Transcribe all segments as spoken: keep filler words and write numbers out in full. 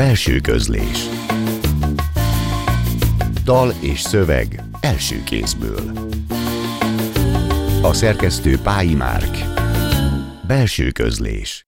Belső közlés. Dal és szöveg első kézből. A szerkesztő Pályi Márk. Belső közlés.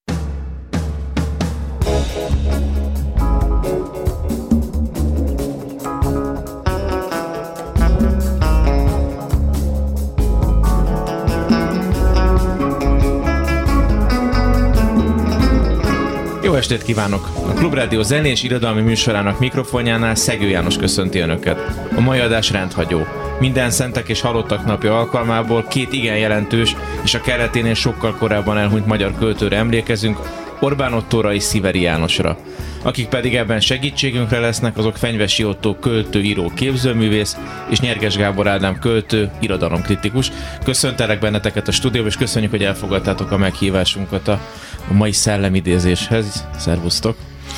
Jó estét kívánok! A Clubrádió zené és irodalmi műsorának mikrofonjánál Szegő János köszönti Önöket. A mai adás rendhagyó. Minden szentek és halottak napja alkalmából két igen jelentős és a keleténél sokkal korábban elhunyt magyar költőre emlékezünk, Orbán Ottóra és Sziveri Jánosra. Akik pedig ebben segítségünkre lesznek, azok Fenyvesi Ottó költő, író, képzőművész és Nyerges Gábor Ádám költő, irodalomkritikus. Köszöntelek benneteket a stúdióban, és köszönjük, hogy elfogadtátok a meghívásunkat a mai szellemidézéshez. Szervusztok!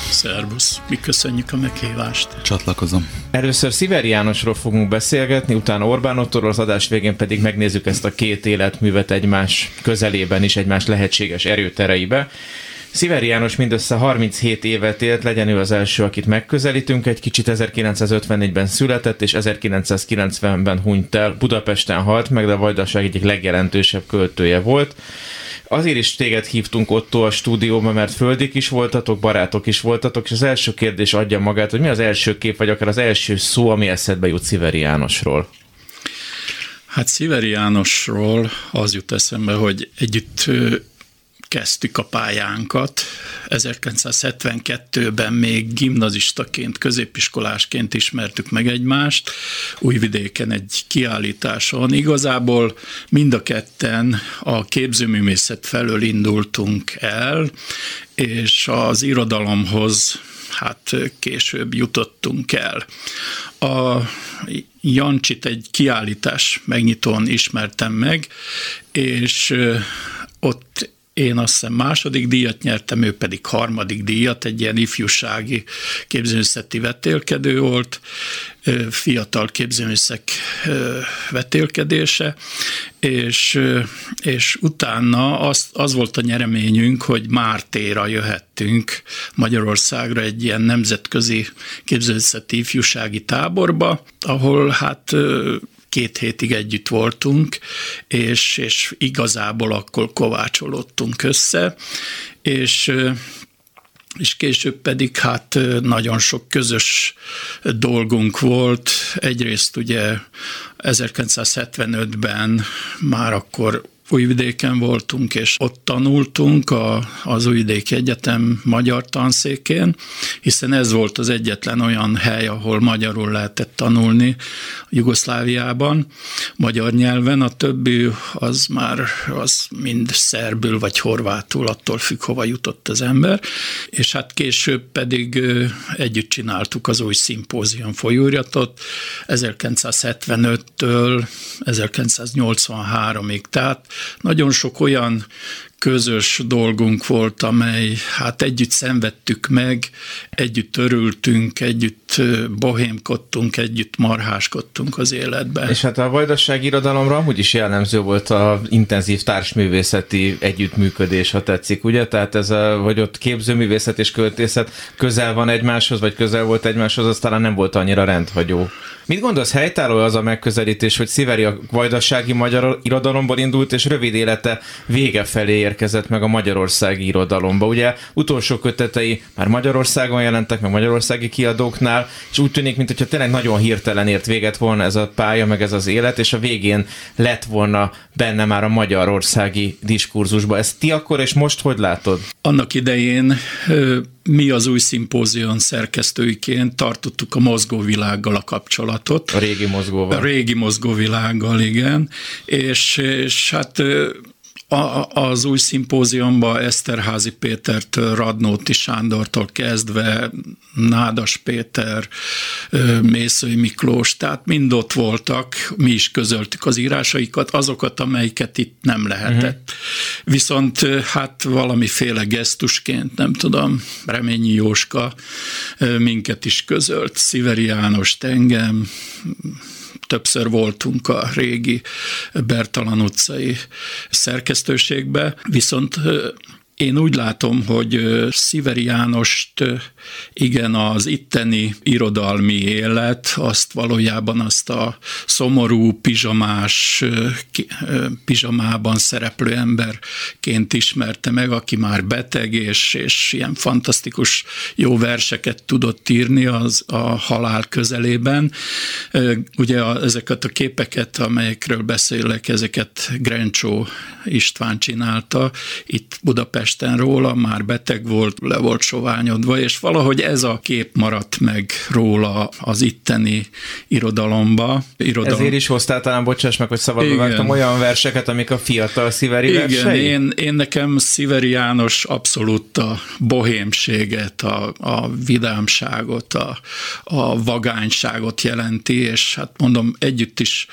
Szervusz! Mi köszönjük a meghívást! Csatlakozom! Először Sziveri Jánosról fogunk beszélgetni, utána Orbán Ottóról, az adás végén pedig megnézzük ezt a két életművet egymás közelében is, egymás lehetséges erőtereibe. Sziveri János mindössze harminchét évet élt, legyen ő az első, akit megközelítünk. Egy kicsit ezerkilencszázötvennégyben született, és ezerkilencszázkilencvenben hunyt el. Budapesten halt meg, de a Vajdaság egyik legjelentősebb költője volt. Azért is téged hívtunk Ottó a stúdióba, mert földik is voltatok, barátok is voltatok, és az első kérdés adja magát, hogy mi az első kép, vagy akár az első szó, ami eszedbe jut Sziveri Jánosról? Hát Sziveri Jánosról az jut eszembe, hogy együtt kezdtük a pályánkat. ezerkilencszázhetvenkettőben még gimnazistaként, középiskolásként ismertük meg egymást, Újvidéken egy kiállításon. Igazából mind a ketten a képzőművészet felől indultunk el, és az irodalomhoz hát később jutottunk el. A Jancsit egy kiállítás megnyitón ismertem meg, és ott én azt hiszem második díjat nyertem, ő pedig harmadik díjat, egy ilyen ifjúsági képzőművészeti vetélkedő volt, fiatal képzőművészek vetélkedése, és, és utána az, az volt a nyereményünk, hogy Mártéra jöhettünk Magyarországra egy ilyen nemzetközi képzőművészeti ifjúsági táborba, ahol hát két hétig együtt voltunk, és, és igazából akkor kovácsolódtunk össze, és, és később pedig hát nagyon sok közös dolgunk volt. Egyrészt ugye ezerkilencszázhetvenötben már akkor Újvidéken voltunk, és ott tanultunk a, az Újvidéki Egyetem magyar tanszékén, hiszen ez volt az egyetlen olyan hely, ahol magyarul lehetett tanulni Jugoszláviában, magyar nyelven, a többi az már az mind szerbül vagy horvátul, attól függ, hova jutott az ember, és hát később pedig együtt csináltuk az Új Symposion folyóiratot ezerkilencszázhetvenöttől ezerkilencszáznyolcvanháromig, tehát nagyon sok olyan közös dolgunk volt, amely hát együtt szenvedtük meg, együtt örültünk, együtt bohémkodtunk, együtt marháskodtunk az életben. És hát a vajdasági irodalomra amúgy is jellemző volt az intenzív társművészeti együttműködés, ha tetszik, ugye? Tehát ez a, vagy ott képzőművészet és költészet közel van egymáshoz, vagy közel volt egymáshoz, az talán nem volt annyira rendhagyó. Mit gondolsz, helytálló az a megközelítés, hogy Sziveri a vajdasági magyar irodalomból indult, és rövid élete vége felé érkezett meg a magyarországi irodalomba. Ugye utolsó kötetei már Magyarországon jelentek, meg magyarországi kiadóknál, és úgy tűnik, mintha tényleg nagyon hirtelen ért véget volna ez a pálya, meg ez az élet, és a végén lett volna benne már a magyarországi diskurzusba. Ezt ti akkor és most hogy látod? Annak idején mi az Új Symposion szerkesztőiként tartottuk a mozgóvilággal a kapcsolatot. A régi mozgóval. A régi mozgóvilággal, igen. És, és hát A, az Új Symposionban Eszterházi Pétertől, Radnóti Sándortól kezdve, Nádas Péter, Mészői Miklós, tehát mind ott voltak, mi is közöltük az írásaikat, azokat, amelyiket itt nem lehetett. Uh-huh. Viszont hát valamiféle gesztusként, nem tudom, Reményi Jóska minket is közölt, Sziveri Jánost, engem. Többször voltunk a régi Bertalan utcai szerkesztőségbe, viszont Én úgy látom, hogy Sziveri Jánost, igen, az itteni irodalmi élet, azt valójában azt a szomorú, pizsamás, pizsamában szereplő emberként ismerte meg, aki már beteg, és, és ilyen fantasztikus jó verseket tudott írni az, a halál közelében. Ugye a, ezeket a képeket, amelyekről beszélek, ezeket Grencsó István csinálta, itt Budapest róla, már beteg volt, le volt soványodva, és valahogy ez a kép maradt meg róla az itteni irodalomba. Irodalom... Ezért is hoztál talán, bocsáss meg, hogy szabadba vágtam, olyan verseket, amik a fiatal Sziveri Igen, versei? Igen, én, én nekem Sziveri János abszolút a bohémséget, a, a vidámságot, a, a vagányságot jelenti, és hát mondom, együtt is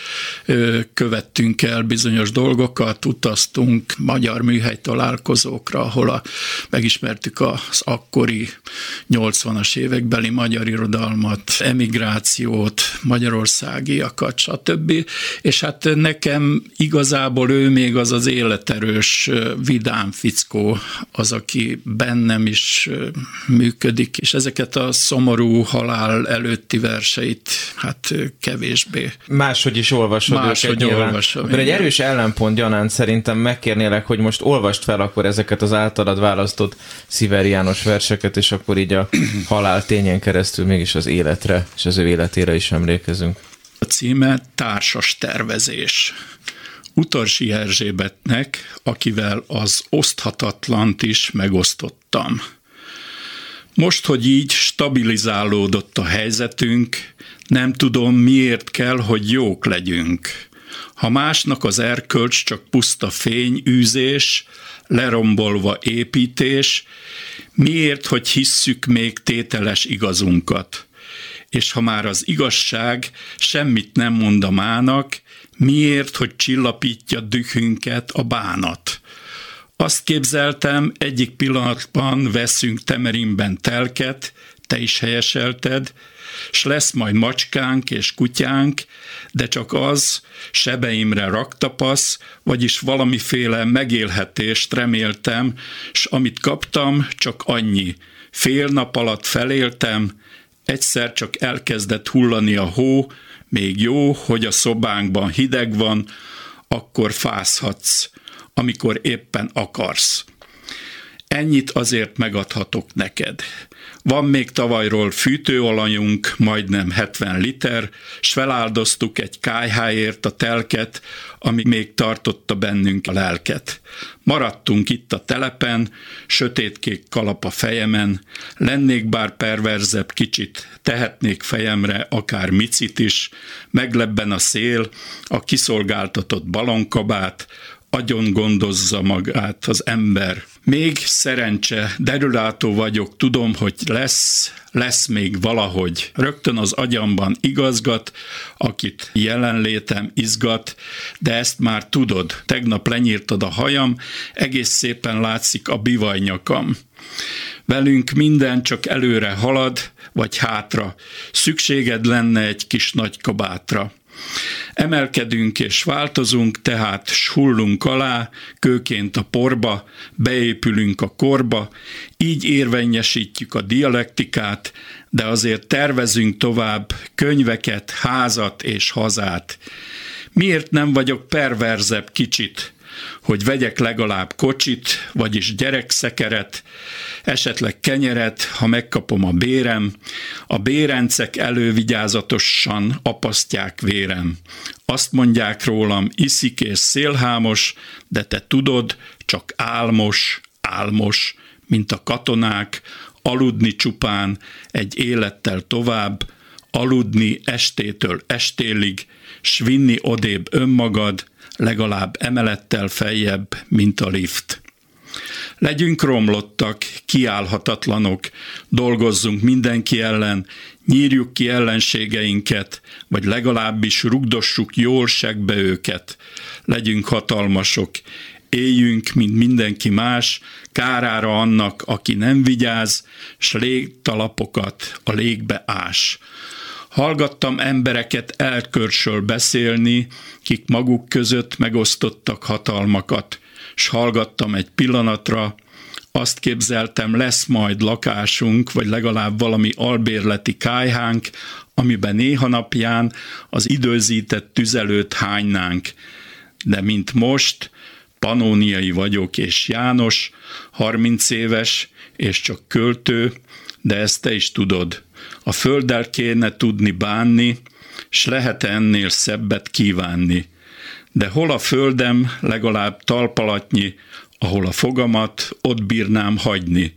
ö, követtünk el bizonyos dolgokat, utaztunk Magyar Műhely találkozókra, ahol a, megismertük az akkori nyolcvanas évekbeli magyar irodalmat, emigrációt, magyarországiakat, stb. És hát nekem igazából ő még az az életerős, vidám fickó, az, aki bennem is működik, és ezeket a szomorú halál előtti verseit hát kevésbé. Máshogy is olvasod Máshogy őket nyilván. Olvasom, de egy erős ellenpont gyanánt szerintem megkérnélek, hogy most olvast fel akkor ezeket az általad választott Sziveri János verseket, és akkor így a halál tényen keresztül mégis az életre és az ő életére is emlékezünk. A címe Társas tervezés. Utarsi Erzsébetnek, akivel az oszthatatlant is megosztottam. Most, hogy így stabilizálódott a helyzetünk, nem tudom, miért kell, hogy jók legyünk. Ha másnak az erkölcs csak puszta fény, űzés, lerombolva építés, miért, hogy hisszük még tételes igazunkat? És ha már az igazság semmit nem mond a mának, miért, hogy csillapítja dühünket a bánat? Azt képzeltem, egyik pillanatban veszünk temerinben telket, te is helyeselted, s lesz majd macskánk és kutyánk, de csak az sebeimre raktapasz, vagyis valamiféle megélhetést reméltem, s amit kaptam, csak annyi. Fél nap alatt feléltem, egyszer csak elkezdett hullani a hó, még jó, hogy a szobánkban hideg van, akkor fázhatsz, amikor éppen akarsz. Ennyit azért megadhatok neked. Van még tavalyról fűtőolajunk, majdnem hetven liter, s feláldoztuk egy kályháért a telket, ami még tartotta bennünk a lelket. Maradtunk itt a telepen, sötétkék kalap a fejemen, lennék bár perverzebb kicsit, tehetnék fejemre akár micit is, meglebben a szél, a kiszolgáltatott balonkabát, agyon gondozza magát az ember. Még szerencse, derülátó vagyok, tudom, hogy lesz, lesz még valahogy. Rögtön az agyamban igazgat, akit jelenlétem izgat, de ezt már tudod. Tegnap lenyírtad a hajam, egész szépen látszik a bivajnyakam. Velünk minden csak előre halad, vagy hátra. Szükséged lenne egy kis nagy kabátra. Emelkedünk és változunk, tehát hullunk alá, kőként a porba, beépülünk a korba, így érvényesítjük a dialektikát, de azért tervezünk tovább könyveket, házat és hazát. Miért nem vagyok perverzebb kicsit, hogy vegyek legalább kocsit, vagyis gyerekszekeret, esetleg kenyeret, ha megkapom a bérem, a bérencek elővigyázatosan apasztják vérem. Azt mondják rólam, iszik és szélhámos, de te tudod, csak álmos, álmos, mint a katonák, aludni csupán egy élettel tovább, aludni estétől estélig, s vinni odébb önmagad, legalább emelettel feljebb, mint a lift. Legyünk romlottak, kiállhatatlanok, dolgozzunk mindenki ellen, nyírjuk ki ellenségeinket, vagy legalábbis rugdossuk jól segbe őket. Legyünk hatalmasok, éljünk, mint mindenki más, kárára annak, aki nem vigyáz, s légtalapokat a légbe ás. Hallgattam embereket elkörsöl beszélni, kik maguk között megosztottak hatalmakat, s hallgattam egy pillanatra, Azt képzeltem, lesz majd lakásunk, vagy legalább valami albérleti kályhánk, amiben néha napján az időzített tüzelőt hánynánk. De mint most, panóniai vagyok és János, harminc éves és csak költő, de ezt te is tudod. A földdel kéne tudni bánni, s lehet ennél szebbet kívánni. De hol a földem, legalább talpalatnyi, ahol a fogamat, ott bírnám hagyni.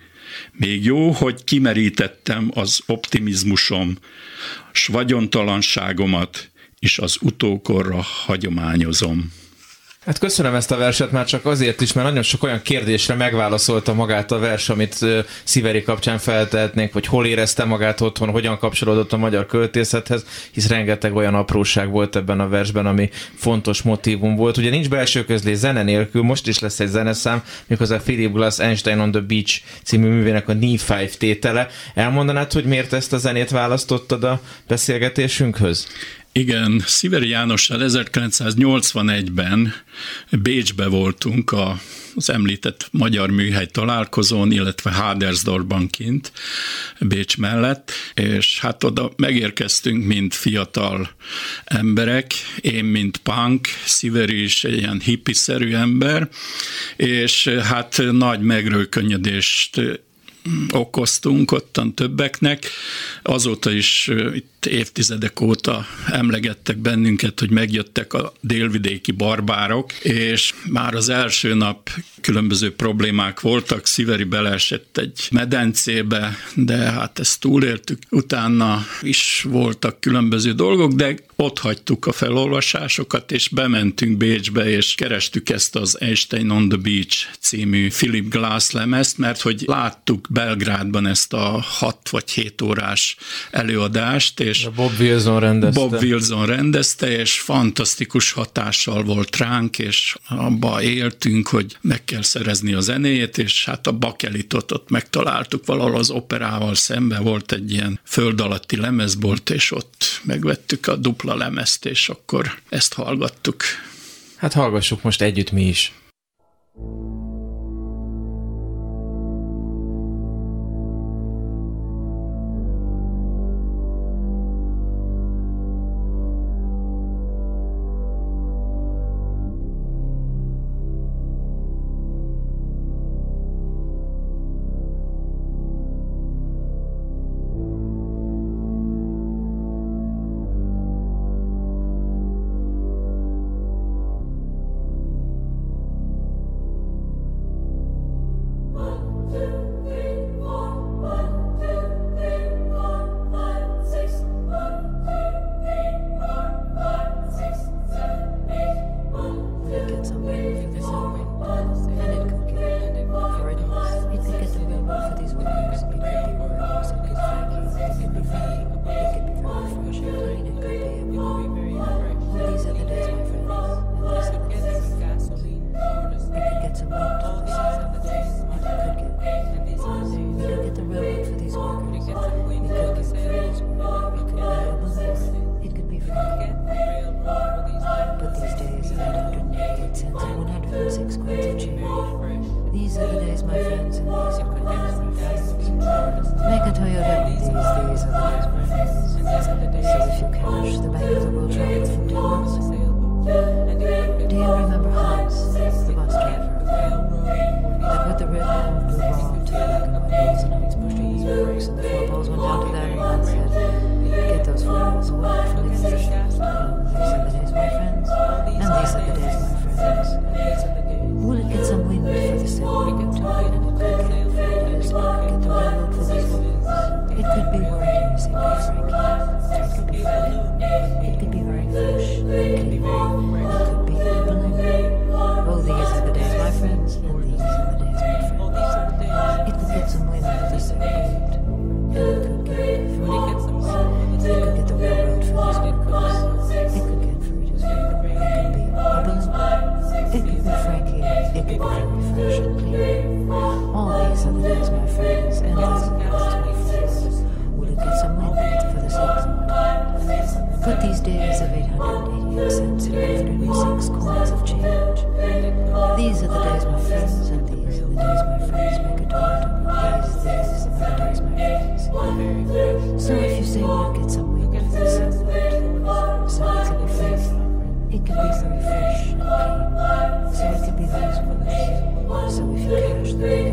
Még jó, hogy kimerítettem az optimizmusom, s vagyontalanságomat, és az utókorra hagyományozom. Hát köszönöm ezt a verset már csak azért is, mert nagyon sok olyan kérdésre megválaszolta magát a vers, amit Sziveri kapcsán feltehetnénk, hogy hol érezte magát otthon, hogyan kapcsolódott a magyar költészethez, hisz rengeteg olyan apróság volt ebben a versben, ami fontos motívum volt. Ugye nincs belső közlés zene nélkül, most is lesz egy zeneszám, miközben Philip Glass Einstein on the Beach című művének a Knee öt tétele. Elmondanád, hogy miért ezt a zenét választottad a beszélgetésünkhöz? Igen, Sziveri Jánossal ezerkilencszáznyolcvanegyben Bécsbe voltunk a, az említett Magyar Műhely találkozón, illetve Hadersdorfban kint, Bécs mellett, és hát oda megérkeztünk, mint fiatal emberek, én, mint punk, Sziveri is egy ilyen hippiszerű ember, és hát nagy megrőkönnyedést okoztunk ottan többeknek. Azóta is itt évtizedek óta emlegettek bennünket, hogy megjöttek a délvidéki barbárok, és már az első nap különböző problémák voltak. Sziveri beleesett egy medencébe, de hát ezt túléltük. Utána is voltak különböző dolgok, de ott hagytuk a felolvasásokat, és bementünk Bécsbe, és kerestük ezt az Einstein on the Beach című Philip Glass lemezt, mert hogy láttuk Belgrádban ezt a hat vagy hét órás előadást, és De Bob Wilson rendezte. Bob Wilson rendezte, és fantasztikus hatással volt ránk, és abba éltünk, hogy meg kell szerezni a zenét, és hát a bakelitot ott megtaláltuk, valahol az operával szembe volt egy ilyen föld alatti lemezbolt, és ott megvettük a dupla lemezt, és akkor ezt hallgattuk. Hát hallgassuk most együtt mi is.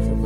Once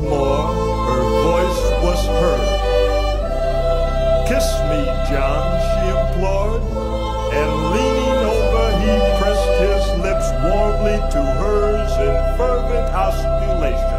more, her voice was heard. John, she implored, and leaning over, he pressed his lips warmly to hers in fervent osculation.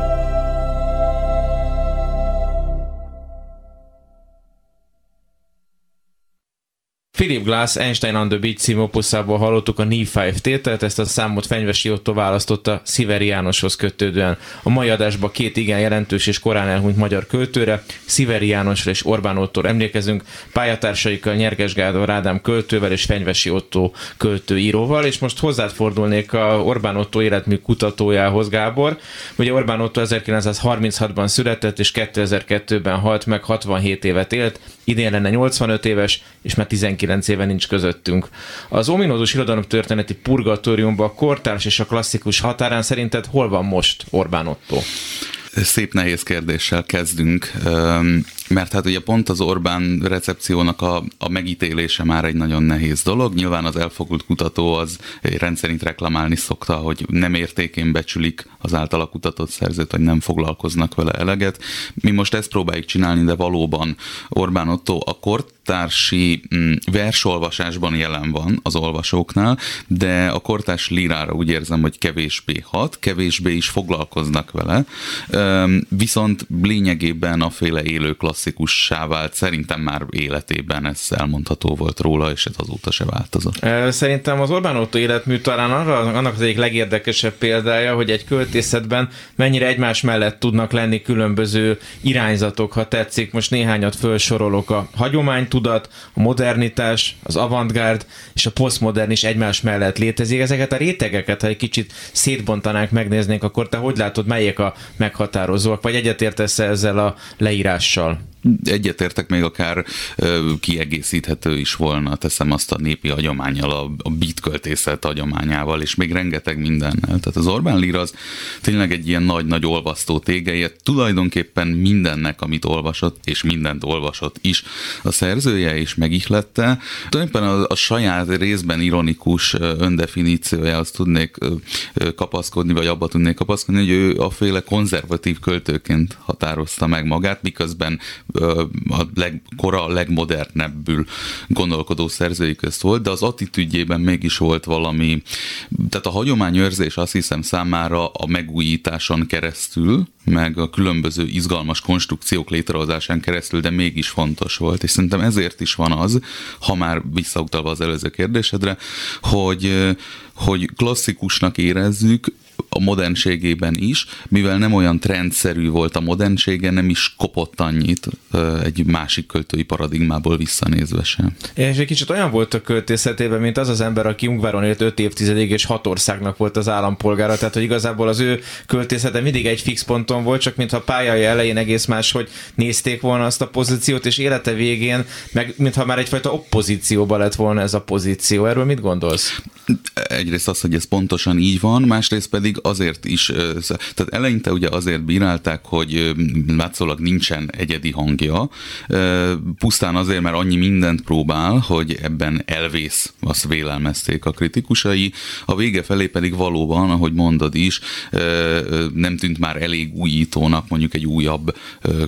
Philip Glass Einstein on the Beach című opuszából hallottuk a N E five tételt, ezt a számot Fenyvesi Ottó választotta Sziveri Jánoshoz kötődően. A mai adásban két igen jelentős és korán elhunyt magyar költőre, Sziveri Jánosra és Orbán Ottóra emlékezünk, pályatársaikkal, Nyerges Gábor Ádám költővel és Fenyvesi Ottó költőíróval, és most hozzád fordulnék a Orbán Ottó életmű kutatójához, Gábor. Ugye Orbán Ottó ezerkilencszázharminchatban született és kétezer-kettőben halt meg, hatvanhét évet élt, idén lenne nyolcvanöt éves, és már tizenkilenc éve nincs közöttünk. Az ominózus irodalomtörténeti purgatóriumban a kortárs és a klasszikus határán szerinted hol van most Orbán Ottó? Szép nehéz kérdéssel kezdünk, mert hát ugye pont az Orbán recepciónak a, a megítélése már egy nagyon nehéz dolog. Nyilván az elfogult kutató az rendszerint reklamálni szokta, hogy nem értékén becsülik az általa kutatott szerzőt, vagy nem foglalkoznak vele eleget. Mi most ezt próbáljuk csinálni, de valóban Orbán Ottó a kortársi versolvasásban jelen van az olvasóknál, de a kortárs lírára úgy érzem, hogy kevésbé hat, kevésbé is foglalkoznak vele, viszont lényegében a féle élő klasszikussá vált, szerintem már életében ez elmondható volt róla, és ez azóta se változott. Szerintem az Orbán Ottó életmű talán arra, annak az egyik legérdekesebb példája, hogy egy költészetben mennyire egymás mellett tudnak lenni különböző irányzatok, ha tetszik. Most néhányat felsorolok: a hagyománytudat, a modernitás, az avantgárd és a posztmodern is egymás mellett létezik. Ezeket a rétegeket, ha egy kicsit szétbontanánk, megnéznénk, akkor te hogy látod, melyek a meg határozóak, vagy egyetértesz ezzel a leírással? Egyetértek, még akár kiegészíthető is volna, teszem azt, a népi hagyományal, a beatköltészet hagyományával, és még rengeteg mindennel. Tehát az Orbán líra az tényleg egy ilyen nagy-nagy olvasztó tégeje, tulajdonképpen mindennek, amit olvasott, és mindent olvasott is a szerzője, és megihlette. Tulajdonképpen a, a saját részben ironikus öndefiníciójához tudnék kapaszkodni, vagy abba tudnék kapaszkodni, hogy ő a féle konzervatív költőként határozta meg magát, miközben a leg, kora a legmodernebbül gondolkodó szerzői közt volt, de az attitűdjében mégis volt valami, tehát a hagyományőrzés azt hiszem számára a megújításon keresztül, meg a különböző izgalmas konstrukciók létrehozásán keresztül, de mégis fontos volt, és szerintem ezért is van az, ha már visszautalva az előző kérdésedre, hogy, hogy klasszikusnak érezzük a modernségében is, mivel nem olyan trendszerű volt a modernsége, nem is kopott annyit egy másik költői paradigmából visszanézve sem. És egy kicsit olyan volt a költészetében, mint az az ember, aki Ungváron élt öt évtizedig, és hat országnak volt az állampolgára, tehát hogy igazából az ő költészete mindig egy fix ponton volt, csak mintha pályája elején egész más, hogy nézték volna azt a pozíciót, és élete végén, meg mintha már egyfajta oppozícióba lett volna ez a pozíció. Erről mit gondolsz? Egyrészt az, hogy ez pontosan így van, másrészt pedig azért is, tehát eleinte ugye azért bírálták, hogy látszólag nincsen egyedi hangja, pusztán azért, mert annyi mindent próbál, hogy ebben elvész, azt vélelmezték a kritikusai, a vége felé pedig valóban, ahogy mondod is, nem tűnt már elég újítónak, mondjuk egy újabb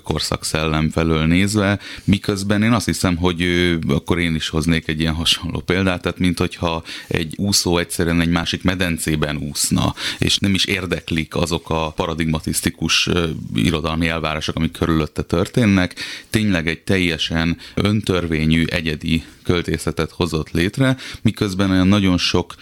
korszakszellem felől nézve, miközben én azt hiszem, hogy akkor én is hoznék egy ilyen hasonló példát, tehát mint hogyha egy úszó egyszerűen egy másik medencében úszna, és nem is érdeklik azok a paradigmatisztikus irodalmi elvárások, amik körülötte történnek. Tényleg egy teljesen öntörvényű, egyedi költészetet hozott létre, miközben olyan nagyon sok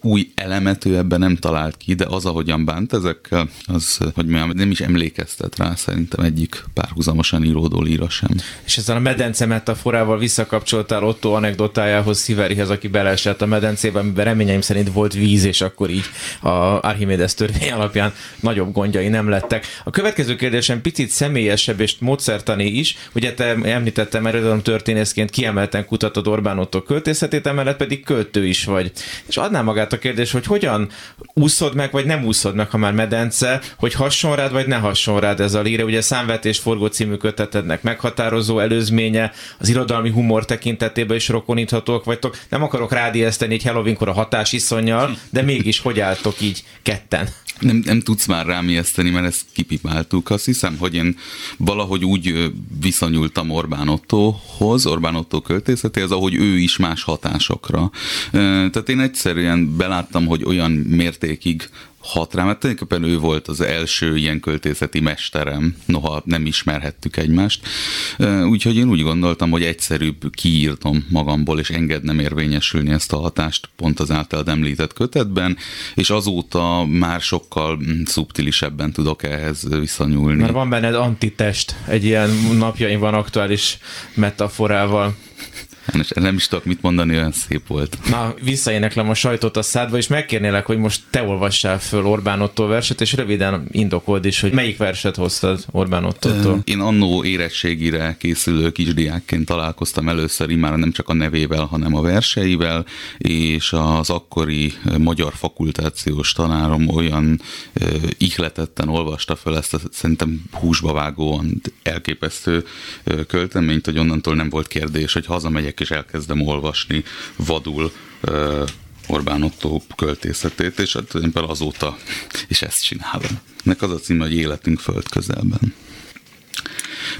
új elemet ő ebben nem talált ki, de az, ahogyan bánt ezekkel, az, hogy mondjam, nem is emlékeztet rá szerintem egyik párhuzamosan íródó líra sem. És ezzel a medence metaforával visszakapcsoltál Ottó anekdotájához, Sziverihez, aki beleesett a medencébe, amiben reményeim szerint volt víz, és akkor így a Archimédesz törvény alapján nagyobb gondjai nem lettek. A következő kérdésem picit személyesebb és módszertani is. Ugye te említettem, irodalomtörténészként kiemelten kutatod Orbán Ottó költészetét, emellett pedig költő is vagy. És adná magát a kérdés, hogy hogyan úszod meg, vagy nem úszod meg, ha már medence, hogy hasson rád, vagy ne hasson rád ez a líra. Ugye Számvetés forgó című kötetednek meghatározó előzménye, az irodalmi humor tekintetében is rokoníthatók vagytok. Nem akarok rád ijeszteni egy Halloweenkor a hatásiszonnyal, de mégis hogy álltok így ketten? Nem, nem tudsz már rám ijeszteni, mert ezt kipipáltuk. Azt hiszem, hogy én valahogy úgy viszonyultam Orbán Ottóhoz, Orbán Ottó költészetéhez, ahogy ő is más hatásokra. Tehát én egyszerűen beláttam, hogy olyan mértékig hat rám, mert tulajdonképpen ő volt az első ilyen költészeti mesterem, noha nem ismerhettük egymást. Úgyhogy én úgy gondoltam, hogy egyszerűbb kiírtam magamból, és engednem érvényesülni ezt a hatást pont az általad említett kötetben, és azóta már sokkal szubtilisebben tudok ehhez viszonyulni. Mert van benned antitest, egy ilyen napjaim van aktuális metaforával. Nem is tudok mit mondani, olyan szép volt. Na, visszaéneklem a sajtot a szádba, és megkérnélek, hogy most te olvassál föl Orbán Ottó verset, és röviden indokold is, hogy melyik verset hoztad Orbán Ottótól. Én annó érettségire készülő kisdiákként találkoztam először immár nem csak a nevével, hanem a verseivel, és az akkori magyar fakultációs tanárom olyan ihletetten olvasta föl ezt a szerintem húsba vágóan elképesztő költeményt, hogy onnantól nem volt kérdés, hogy hazamegyek és elkezdem olvasni vadul uh, Orbán Ottó költészetét, és hát azóta is ezt csinálom. Nek az a címe, hogy Életünk föld közelben.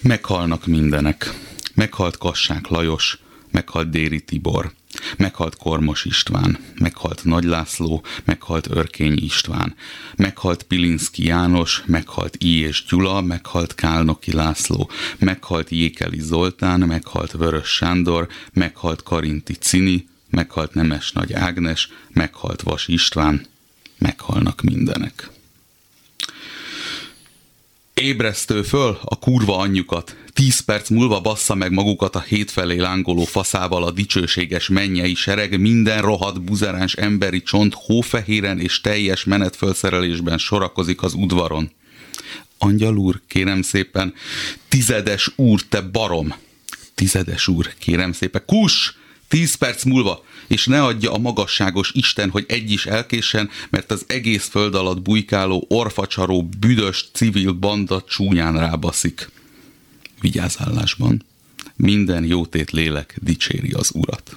Meghalnak mindenek. Meghalt Kassák Lajos, meghalt Déri Tibor, meghalt Kormos István, meghalt Nagy László, meghalt Örkény István, meghalt Pilinszki János, meghalt I. és Gyula, meghalt Kálnoki László, meghalt Jékeli Zoltán, meghalt Vörös Sándor, meghalt Karinti Cini, meghalt Nemes Nagy Ágnes, meghalt Vas István, meghalnak mindenek. Ébresztő föl a kurva anyjukat, tíz perc múlva bassza meg magukat a hétfelé lángoló faszával a dicsőséges mennyei sereg, minden rohadt buzeráns emberi csont hófehéren és teljes menetfölszerelésben sorakozik az udvaron. Angyal úr, kérem szépen, tizedes úr, te barom! Tizedes úr, kérem szépen, kus! Tíz perc múlva, és ne adja a magasságos Isten, hogy egy is elkésen, mert az egész föld alatt bujkáló, orfacsaró, büdös civil banda csúnyán rábaszik. Vigyázállásban. Minden jótét lélek dicséri az urat.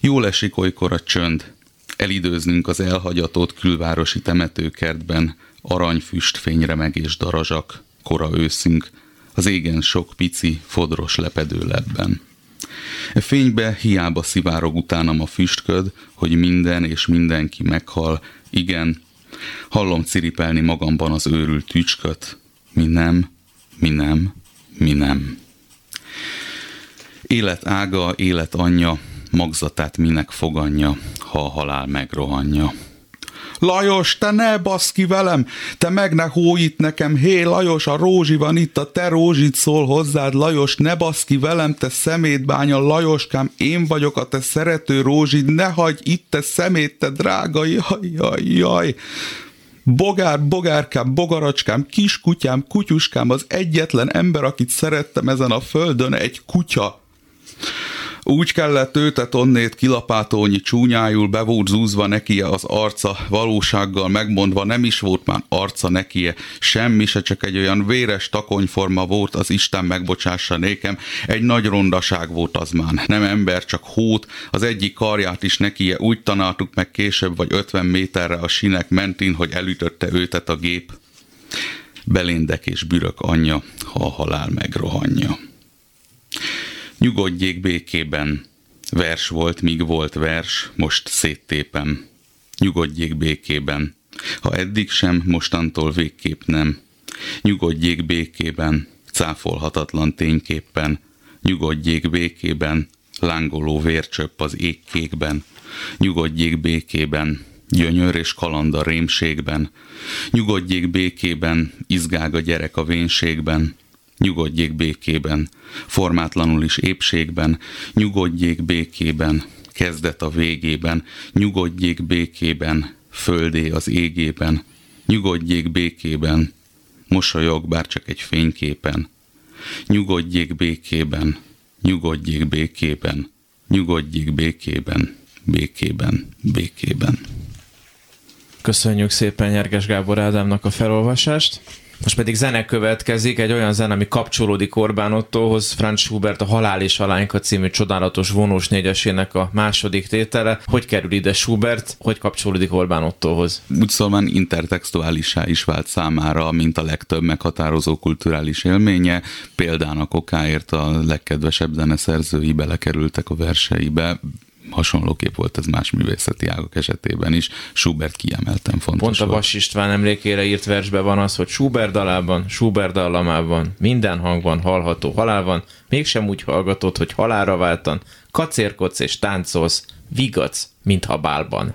Jól esik olykor a csönd. Elidőznünk az elhagyatott külvárosi temetőkertben, aranyfüst, fényremegés darazsak, kora őszünk, az égen sok pici, fodros lepedő lebben. E fénybe hiába szivárog utánam a füstköd, hogy minden és mindenki meghal, igen, hallom ciripelni magamban az őrült ücsköt, mi nem, mi nem, mi nem. Élet ága, élet anyja, magzatát minek foganja, ha a halál megrohanja. Lajos, te ne basz ki velem, te meg ne hójít nekem, hé Lajos, a rózsi van itt, a te rózsit szól hozzád, Lajos, ne basz ki velem, te szemétbánya, Lajoskám, én vagyok a te szerető rózsid, ne hagyj itt, te szemét, te drága, jaj, jaj, jaj. Bogár, bogárkám, bogaracskám, kiskutyám, kutyuskám, az egyetlen ember, akit szerettem ezen a földön, egy kutya. Úgy kellett őtet onnét kilapátónyi csúnyájul, be volt zúzva nekie az arca, valósággal megmondva nem is volt már arca nekie, semmi se, csak egy olyan véres takonyforma volt, az Isten megbocsássa nékem, egy nagy rondaság volt az már, nem ember, csak hót, az egyik karját is nekie úgy tanáltuk meg később vagy ötven méterre a sinek mentén, hogy elütötte őtet a gép. Beléndek és bürök anyja, ha a halál megrohanja. Nyugodjék békében, vers volt, míg volt vers, most széttépem. Nyugodjék békében, ha eddig sem, mostantól végképp nem. Nyugodjék békében, cáfolhatatlan tényképpen. Nyugodjék békében, lángoló vércsöpp az égkékben. Nyugodjék békében, gyönyör és kaland a rémségben. Nyugodjék békében, izgág a gyerek a vénségben. Nyugodjék békében, formátlanul is épségben, nyugodjék békében, kezdet a végében, nyugodjék békében, földé az égében, nyugodjék békében, mosolyog bár csak egy fényképen, nyugodjék békében, nyugodjék békében, nyugodjék békében, békében, békében. Köszönjük szépen Nyerges Gábor Ádámnak a felolvasást. Most pedig zene következik, egy olyan zene, ami kapcsolódik Orbán Ottóhoz, Franz Schubert a Halál és a Lányka című csodálatos vonós négyesének a második tétele. Hogy kerül ide Schubert, hogy kapcsolódik Orbán Ottóhoz? Úgy szóval intertextuálissá is vált számára, mint a legtöbb meghatározó kulturális élménye. Példának okáért a legkedvesebb zeneszerzői belekerültek a verseibe. Hasonlóképp volt ez más művészeti ágak esetében is. Schubert kiemelten fontos. Pont a Vas István emlékére írt versben van az, hogy Schubert dalában, Schubert dallamában, minden hangban hallható halál van, mégsem úgy hallgatod, hogy halálra váltan, kacérkodsz és táncolsz, vigadsz, mintha bálban.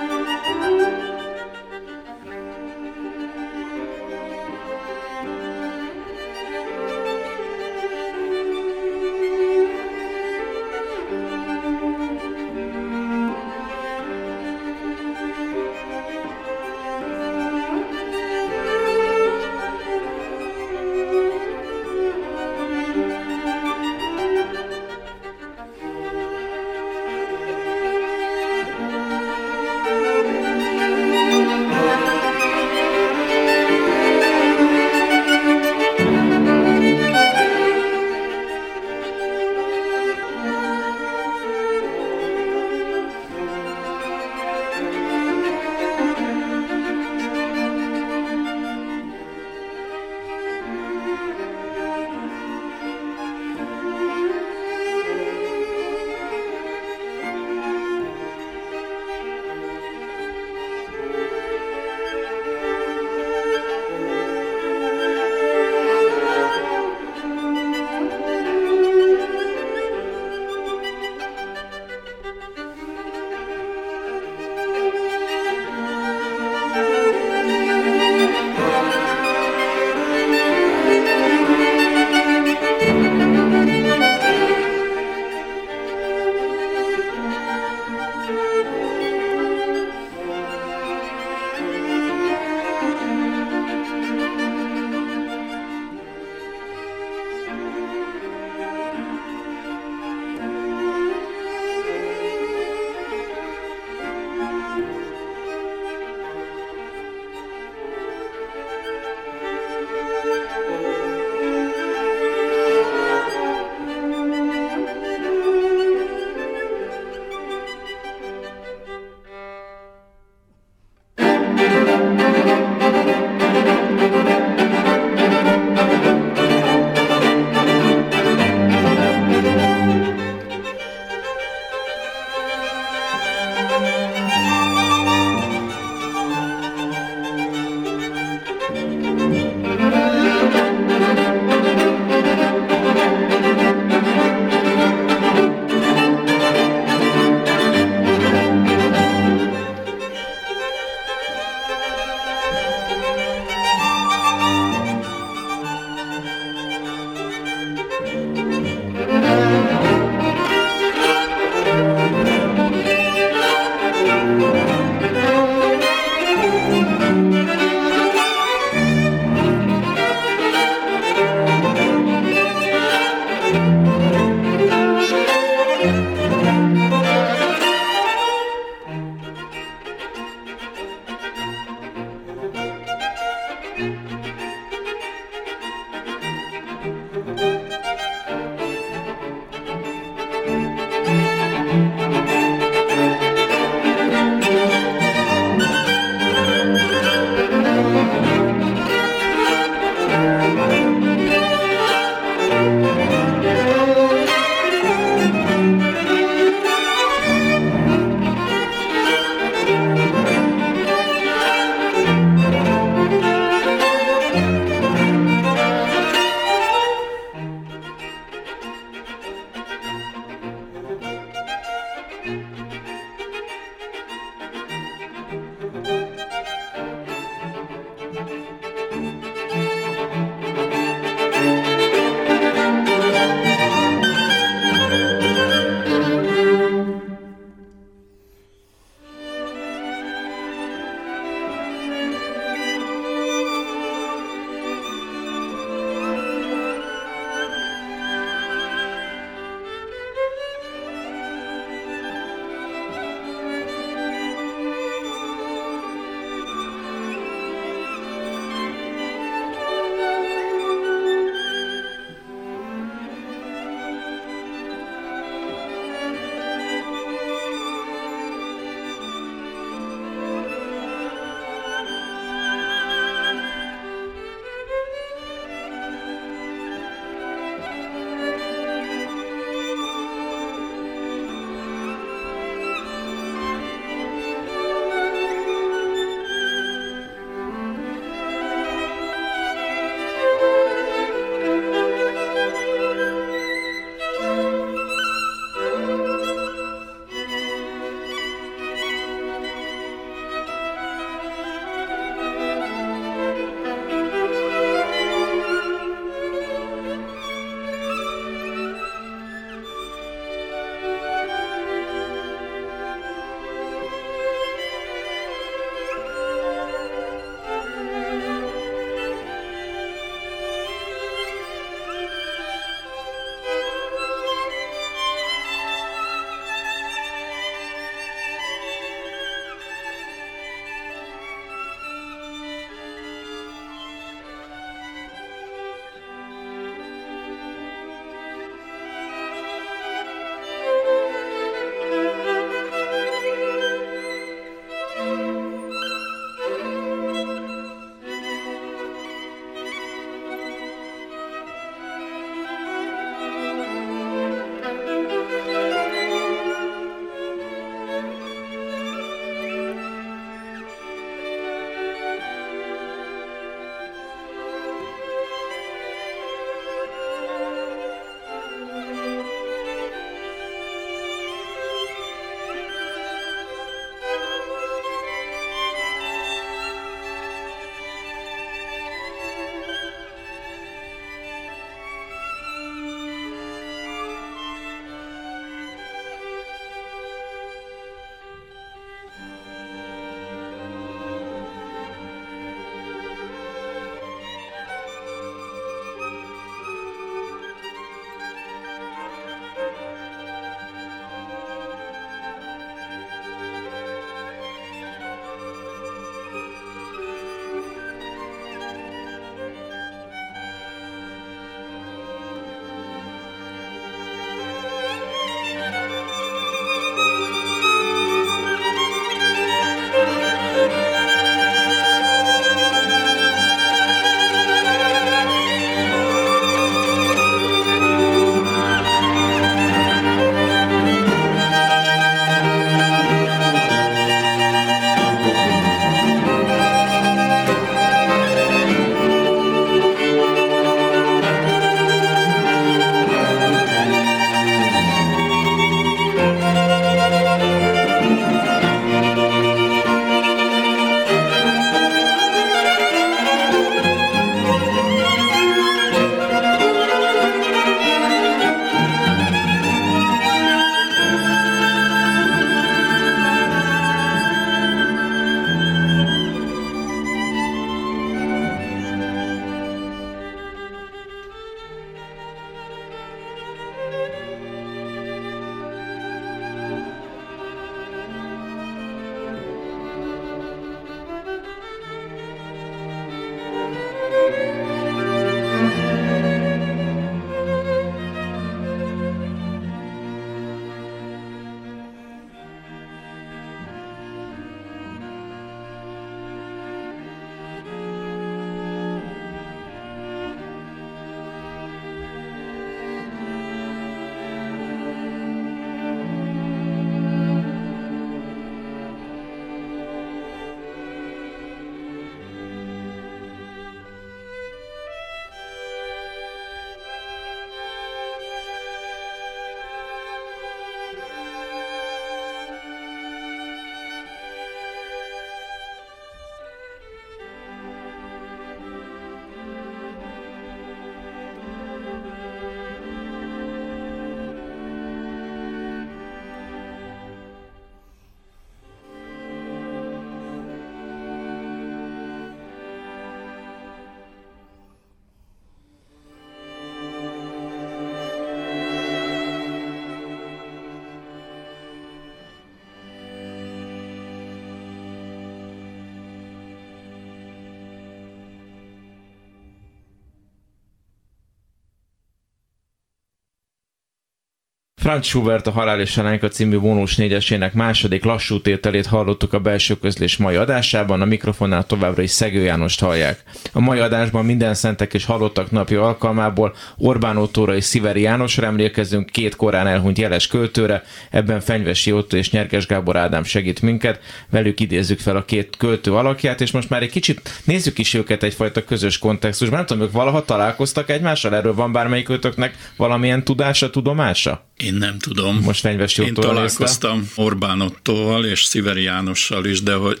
Franz Schubert a Halál és a Lányka című vonós négyesének második lassú tételét hallottuk a Belső közlés mai adásában, a mikrofonnál továbbra is Szegő Jánost hallják. A mai adásban minden szentek és halottak napja alkalmából Orbán Ottóra és Sziveri Jánosra emlékezünk, két korán elhunyt jeles költőre, ebben Fenyvesi Ottó és Nyerges Gábor Ádám segít minket, velük idézzük fel a két költő alakját, és most már egy kicsit nézzük is őket egyfajta közös kontextusban. Nem tudom, ők valaha találkoztak egymással, erről van bármelyik ötöknek valamilyen tudása, tudomása? Én nem tudom. Most Fenyvesi Ottóval Én találkoztam nézte. Orbán Ottóval és Sziveri Jánossal is, de hogy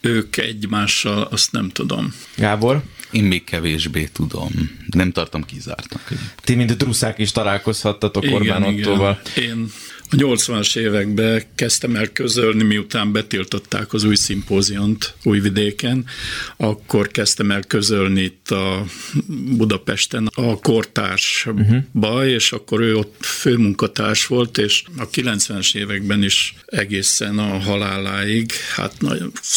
ők egymással, azt nem tudom. Gábor? Én még kevésbé tudom. Nem tartom kizártnak. Ti, mint druszák is találkozhattatok igen, Orbán Ottóval. Igen. Én a nyolcvanas években kezdtem el közölni, miután betiltották az Új Symposiont Újvidéken, akkor kezdtem el közölni itt a Budapesten a kortársba, uh-huh. és akkor ő ott főmunkatárs volt, és a kilencvenes években is egészen a haláláig hát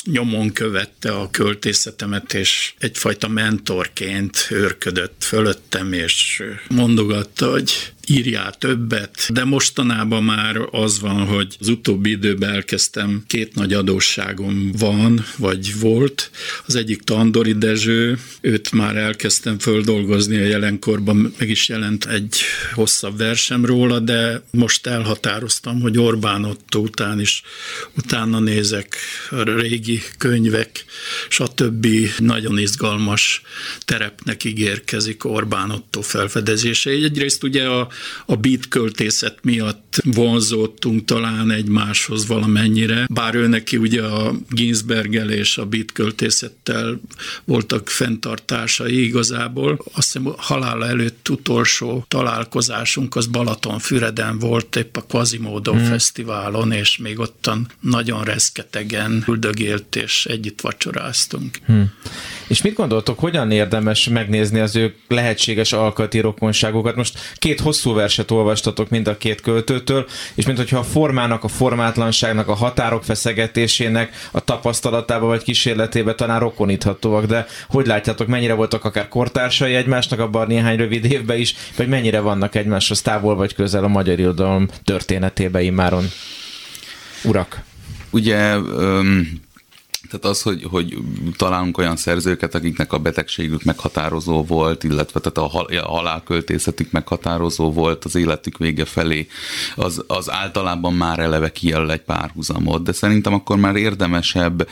nyomon követte a költészetemet, és egyfajta mentorként őrködött fölöttem, és mondogatta, hogy írjál többet, de mostanában már az van, hogy az utóbbi időben elkezdtem, két nagy adósságom van, vagy volt. Az egyik Tandori Dezső, őt már elkezdtem földolgozni a jelenkorban, meg is jelent egy hosszabb versem róla, de most elhatároztam, hogy Orbán Ottó után is utána nézek a régi könyvek, és a többi nagyon izgalmas terepnek ígérkezik Orbán Ottó felfedezése. Egyrészt ugye a A beat költészet miatt vonzódtunk talán egymáshoz valamennyire, bár ő neki ugye a Ginsberggel és a beat költészettel voltak fenntartásai igazából. Azt hiszem halála előtt utolsó találkozásunk az Balatonfüreden volt, épp a Quasimodo hmm. fesztiválon, és még ottan nagyon reszketegen üldögélt, és együtt vacsoráztunk. Hmm. És mit gondoltok, hogyan érdemes megnézni az ő lehetséges alkati rokonságokat? Most két hosszú Hosszú verset olvastatok mind a két költőtől, és minthogyha a formának, a formátlanságnak, a határok feszegetésének a tapasztalatába vagy kísérletébe talán rokoníthatóak, de hogy látjátok, mennyire voltak akár kortársai egymásnak abban néhány rövid évben is, vagy mennyire vannak egymáshoz távol vagy közel a magyar irodalom történetében immáron? Urak! Ugye... Um... Tehát az, hogy, hogy találunk olyan szerzőket, akiknek a betegségük meghatározó volt, illetve tehát a halálköltészetük meghatározó volt az életük vége felé, az, az általában már eleve kijelöl egy párhuzamot. De szerintem akkor már érdemesebb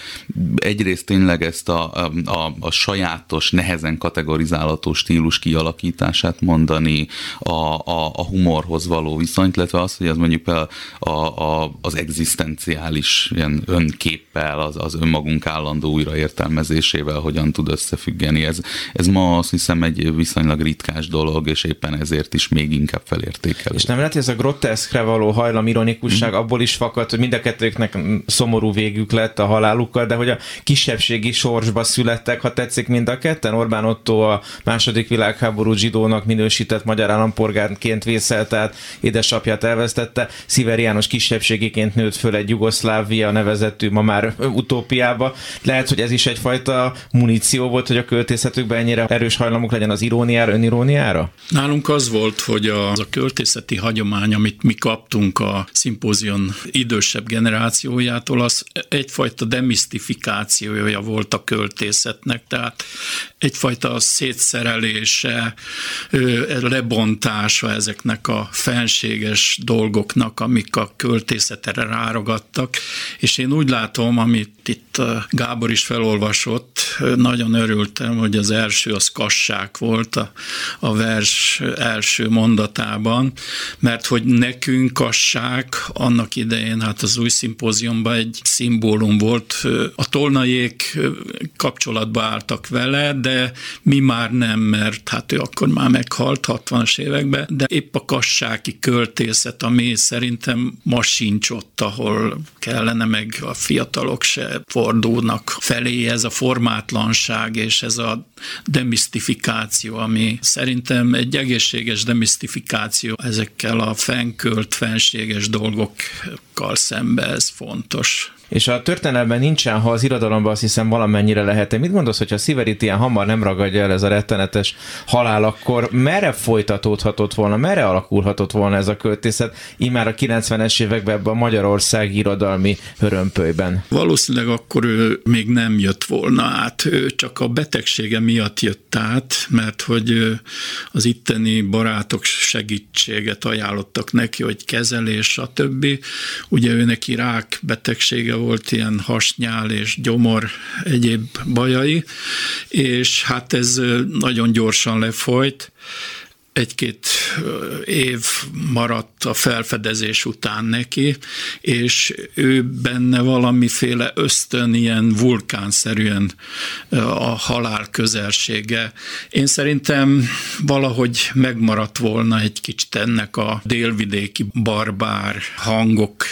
egyrészt tényleg ezt a, a, a sajátos, nehezen kategorizálható stílus kialakítását mondani, a, a, a humorhoz való viszonyt, illetve az, hogy az mondjuk a, a, a, az egzisztenciális ilyen önképpel, az, az önmagad magunk állandó újraértelmezésével hogyan tud összefüggeni. Ez, ez ma azt hiszem egy viszonylag ritkás dolog, és éppen ezért is még inkább felértékelő. És nem lehet, hogy ez a groteszkre való hajlam, ironikusság mm. abból is fakad, hogy mind a kettőknek szomorú végük lett a halálukkal, de hogy a kisebbségi sorsba születtek, ha tetszik mind a ketten. Orbán Ottó a második világháború zsidónak minősített magyar állampolgárként vészelt át, édesapját elvesztette, Sziveri János kisebbségiként nőtt föl egy Jugoszlávia nevezetű ma már utópiába. Lehet, hogy ez is egyfajta muníció volt, hogy a költészetükben ennyire erős hajlamuk legyen az iróniára, öniróniára? Nálunk az volt, hogy az a költészeti hagyomány, amit mi kaptunk a szimpózion idősebb generációjától, az egyfajta demisztifikációja volt a költészetnek, tehát egyfajta szétszerelése, lebontása ezeknek a fenséges dolgoknak, amik a költészetre ráragadtak, és én úgy látom, amit itt Gábor is felolvasott, nagyon örültem, hogy az első az Kassák volt a, a vers első mondatában, mert hogy nekünk Kassák annak idején, hát az Új Symposionban egy szimbólum volt, a tolnaiék kapcsolatba álltak vele, de mi már nem, mert hát ő akkor már meghalt hatvanas években, de épp a kassáki költészet, ami szerintem ma sincs ott, ahol kellene, meg a fiatalok se fordulnak felé, ez a formátlanság és ez a demisztifikáció, ami szerintem egy egészséges demisztifikáció ezekkel a fenkölt, fenséges dolgokkal szemben, ez fontos. És a történelemben nincsen, ha az irodalomban azt hiszem valamennyire lehet. Mit gondolsz, hogyha Sziverit ilyen hamar nem ragadja el ez a rettenetes halál, akkor merre folytatódhatott volna, merre alakulhatott volna ez a költészet, immár a kilencvenes években ebben a Magyarország irodalmi hörömpölyben? Valószínűleg akkor ő még nem jött volna át, ő csak a betegsége miatt jött át, mert hogy az itteni barátok segítséget ajánlottak neki, hogy kezelés, stb. Ugye ő neki rák betegsége volt, ilyen hasnyál és gyomor egyéb bajai, és hát ez nagyon gyorsan lefolyt. Egy-két év maradt a felfedezés után neki, és ő benne valamiféle ösztön, ilyen vulkánszerűen a halál közelsége. Én szerintem valahogy megmaradt volna egy kicsit ennek a délvidéki barbár hangok,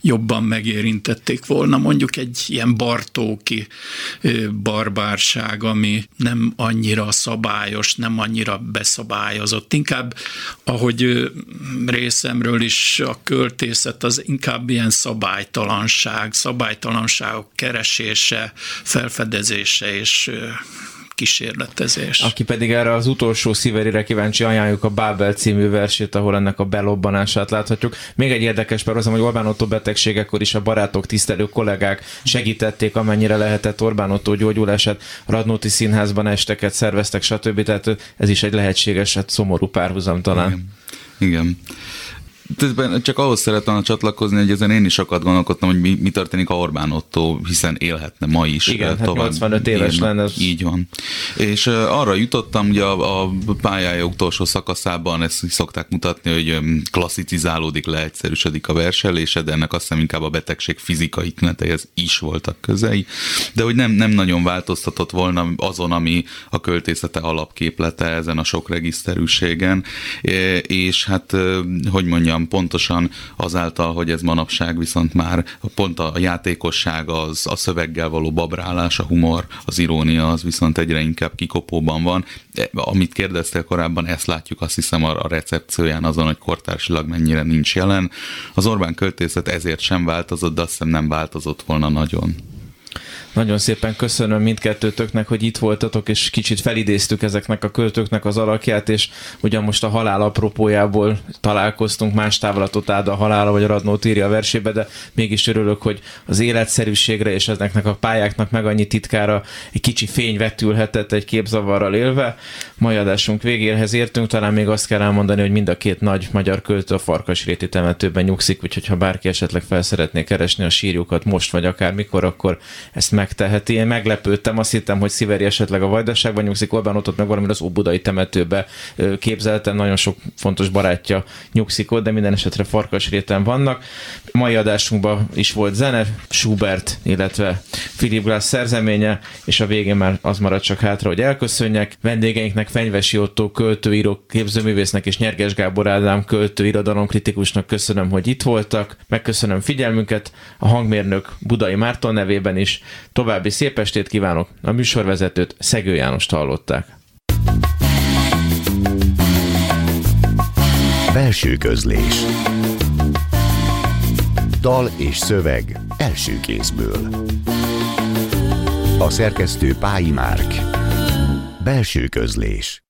jobban megérintették volna mondjuk egy ilyen bartóki barbárság, ami nem annyira szabályos, nem annyira beszabályozott. Inkább, ahogy részemről is a költészet, az inkább ilyen szabálytalanság, szabálytalanságok keresése, felfedezése és kísérletezés. Aki pedig erre az utolsó Sziverire kíváncsi, ajánljuk a Bábel című versét, ahol ennek a belobbanását láthatjuk. Még egy érdekes párhuzam, hogy Orbán Ottó betegségekor is a barátok, tisztelő kollégák segítették, amennyire lehetett Orbán Ottó gyógyulását, Radnóti színházban esteket szerveztek, stb. Tehát ez is egy lehetséges, hát szomorú párhuzam talán. Igen. Igen. Csak ahhoz szeretem csatlakozni, hogy ezen én is sokat gondolkodtam, hogy mi, mi történik, ha Orbán Ottó, hiszen élhetne ma is. Igen, hát nyolcvanöt éves én, lenne. Így van. És arra jutottam, ugye a, a pályája utolsó szakaszában ezt szokták mutatni, hogy klasszicizálódik, leegyszerűsödik a verselése, de ennek azt hiszem inkább a betegség fizikai tüneteihez is voltak közei, de hogy nem, nem nagyon változtatott volna azon, ami a költészete alapképlete ezen a sok regiszterűségen, és hát, hogy mondjam, pontosan azáltal, hogy ez manapság viszont már pont a játékosság, az, a szöveggel való babrálás, a humor, az irónia, az viszont egyre inkább kikopóban van. Amit kérdeztél korábban, ezt látjuk azt hiszem a recepcióján azon, hogy kortársilag mennyire nincs jelen. Az Orbán költészet ezért sem változott, de azt hiszem nem változott volna nagyon. Nagyon szépen köszönöm mindkettőtöknek, hogy itt voltatok, és kicsit felidéztük ezeknek a költőknek az alakját, és ugyan most a halál apropójából találkoztunk, más távlatot áll a halála, vagy a Radnót írja a versébe, de mégis örülök, hogy az életszerűségre és ezeknek a pályáknak meg annyi titkára egy kicsi fény vetülhetett egy képzavarral élve. Mai adásunk végéhez értünk, talán még azt kell elmondani, hogy mind a két nagy magyar költő a Farkasréti temetőben nyugszik, úgyhogy ha bárki esetleg fel szeretné keresni a sírjukat most vagy akármikor, akkor ezt meg megteheti. Én meglepődtem, azt hittem, hogy Sziveri esetleg a Vajdaságban nyugszik, Orbán Ottót meg valamire az óbudai temetőbe képzeltem, nagyon sok fontos barátja nyugszik ott, de minden esetre Farkasréten vannak. Mai adásunkban is volt zene, Schubert, illetve Philip Glass szerzeménye, és a végén már az maradt csak hátra, hogy elköszönjek. Vendégeinknek Fenyvesi Ottó költőíró, képzőművésznek és Nyerges Gábor Ádám költő irodalomkritikusnak köszönöm, hogy itt voltak. Megköszönöm figyelmünket a hangmérnök Budai Márton nevében is. További szép estét kívánok. A műsorvezetőt, Szegő Jánost hallották. Belső közlés. Dal és szöveg első kézből. A szerkesztő Pályi Márk. Belső közlés.